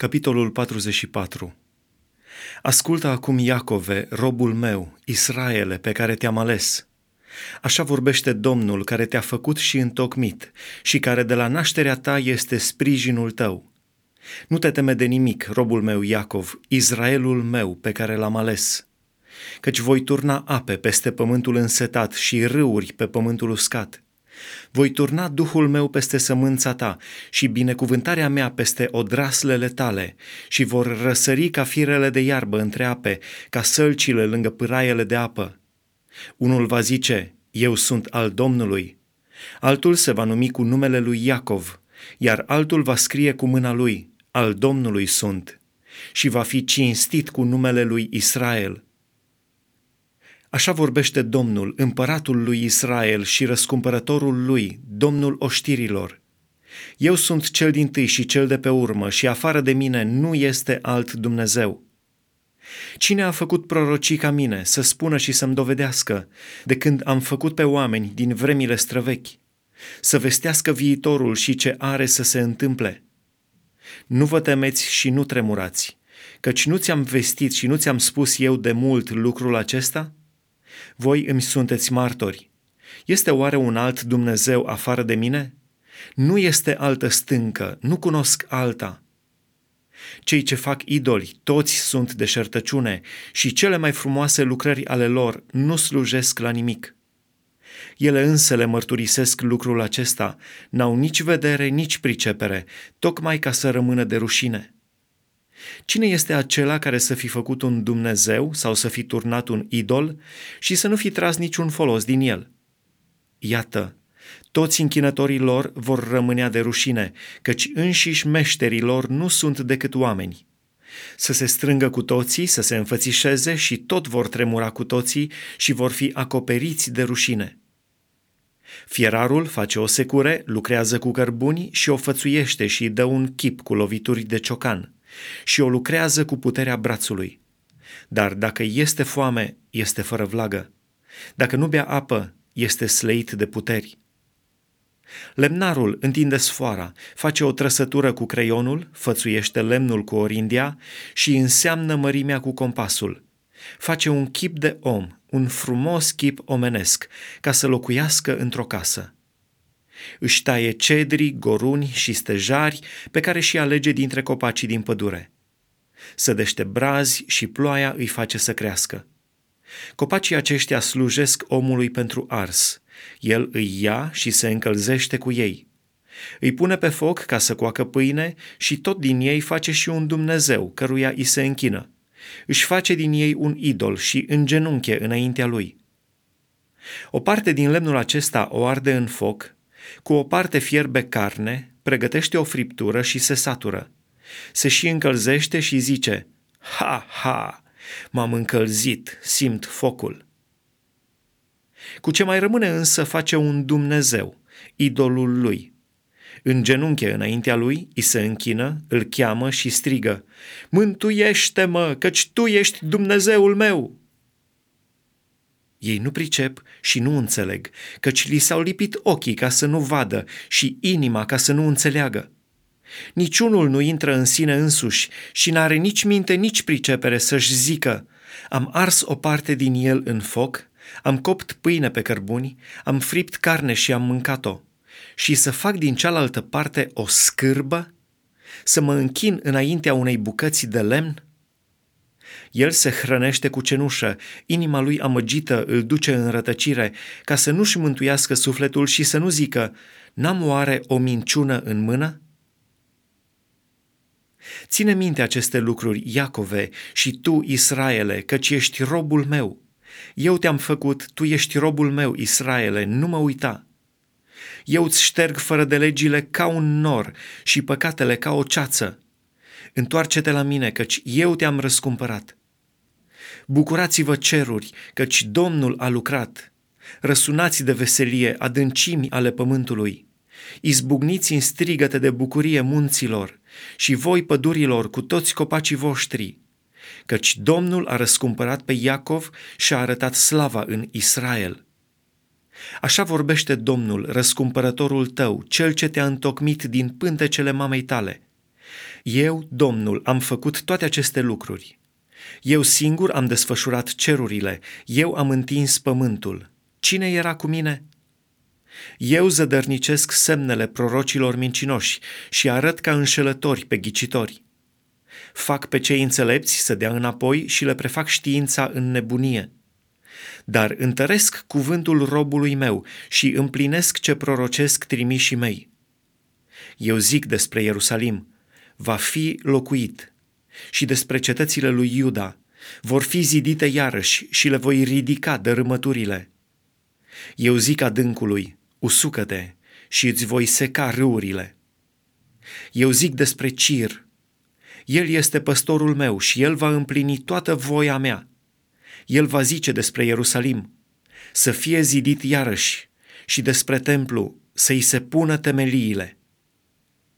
Capitolul 44. Ascultă acum, Iacove, robul meu, Israele, pe care te-am ales. Așa vorbește Domnul, care te-a făcut și întocmit și care de la nașterea ta este sprijinul tău. Nu te teme de nimic, robul meu Iacov, Israelul meu, pe care l-am ales. Căci voi turna ape peste pământul însetat și râuri pe pământul uscat. Voi turna Duhul meu peste sămânța ta și binecuvântarea mea peste odraslele tale și vor răsări ca firele de iarbă între ape, ca sălcile lângă pâraiele de apă. Unul va zice, eu sunt al Domnului, altul se va numi cu numele lui Iacov, iar altul va scrie cu mâna lui, al Domnului sunt, și va fi cinstit cu numele lui Israel. Așa vorbește Domnul, împăratul lui Israel și răscumpărătorul lui, Domnul oștirilor. Eu sunt cel dintâi și cel de pe urmă și afară de mine nu este alt Dumnezeu. Cine a făcut prorocii ca mine, să spună și să-mi dovedească, de când am făcut pe oameni din vremile străvechi, să vestească viitorul și ce are să se întâmple? Nu vă temeți și nu tremurați, căci nu ți-am vestit și nu ți-am spus eu de mult lucrul acesta? Voi îmi sunteți martori. Este oare un alt Dumnezeu afară de mine? Nu este altă stâncă, nu cunosc alta. Cei ce fac idoli, toți sunt deșertăciune și cele mai frumoase lucrări ale lor nu slujesc la nimic. Ele însele mărturisesc lucrul acesta, n-au nici vedere, nici pricepere, tocmai ca să rămână de rușine. Cine este acela care să fi făcut un Dumnezeu sau să fi turnat un idol și să nu fi tras niciun folos din el? Iată, toți închinătorii lor vor rămânea de rușine, căci înșiși meșterii lor nu sunt decât oameni. Să se strângă cu toții, să se înfățișeze și tot vor tremura cu toții și vor fi acoperiți de rușine. Fierarul face o secure, lucrează cu cărbuni și o fățuiește și dă un chip cu lovituri de ciocan și o lucrează cu puterea brațului. Dar dacă este foame, este fără vlagă. Dacă nu bea apă, este sleit de puteri. Lemnarul întinde sfoara, face o trăsătură cu creionul, fățuiește lemnul cu orindia și înseamnă mărimea cu compasul. Face un chip de om, un frumos chip omenesc, ca să locuiască într-o casă. Își taie cedri, goruni și stejari pe care și alege dintre copacii din pădure. Sădește brazi și ploaia îi face să crească. Copacii aceștia slujesc omului pentru ars. El îi ia și se încălzește cu ei. Îi pune pe foc ca să coacă pâine și tot din ei face și un Dumnezeu căruia îi se închină. Își face din ei un idol și îngenunche înaintea lui. O parte din lemnul acesta o arde în foc, cu o parte fierbe carne, pregătește o friptură și se satură. Se și încălzește și zice, ha, ha, m-am încălzit, simt focul. Cu ce mai rămâne însă face un Dumnezeu, idolul lui. În genunche înaintea lui îi se închină, îl cheamă și strigă, mântuiește-mă, căci tu ești Dumnezeul meu! Ei nu pricep și nu înțeleg, căci li s-au lipit ochii ca să nu vadă și inima ca să nu înțeleagă. Niciunul nu intră în sine însuși și n-are nici minte, nici pricepere să-și zică, am ars o parte din el în foc, am copt pâine pe cărbuni, am fript carne și am mâncat-o, și să fac din cealaltă parte o scârbă, să mă închin înaintea unei bucăți de lemn? El se hrănește cu cenușă, inima lui amăgită îl duce în rătăcire, ca să nu-și mântuiască sufletul și să nu zică, n-am oare o minciună în mână? Ține minte aceste lucruri, Iacove, și tu, Israele, căci ești robul meu. Eu te-am făcut, tu ești robul meu, Israele, nu mă uita. Eu îți șterg fără de legile ca un nor și păcatele ca o ceață. Întoarce-te la mine, căci eu te-am răscumpărat. Bucurați-vă ceruri, căci Domnul a lucrat. Răsunați de veselie adâncimi ale pământului. Izbucniți în strigăte de bucurie munților și voi pădurilor cu toți copacii voștri, căci Domnul a răscumpărat pe Iacov și a arătat slava în Israel. Așa vorbește Domnul, răscumpărătorul tău, cel ce te-a întocmit din pântecele mamei tale. Eu, Domnul, am făcut toate aceste lucruri. Eu singur am desfășurat cerurile, eu am întins pământul. Cine era cu mine? Eu zădărnicesc semnele prorocilor mincinoși și arăt ca înșelători pe ghicitori. Fac pe cei înțelepți să dea înapoi și le prefac știința în nebunie. Dar întăresc cuvântul robului meu și împlinesc ce prorocesc trimișii mei. Eu zic despre Ierusalim, va fi locuit, și despre cetățile lui Iuda, vor fi zidite iarăși și le voi ridica dărâmăturile. Eu zic adâncului, usucă-te și îți voi seca râurile. Eu zic despre Cir, el este păstorul meu și el va împlini toată voia mea. El va zice despre Ierusalim, să fie zidit iarăși și despre templu să-i se pună temeliile.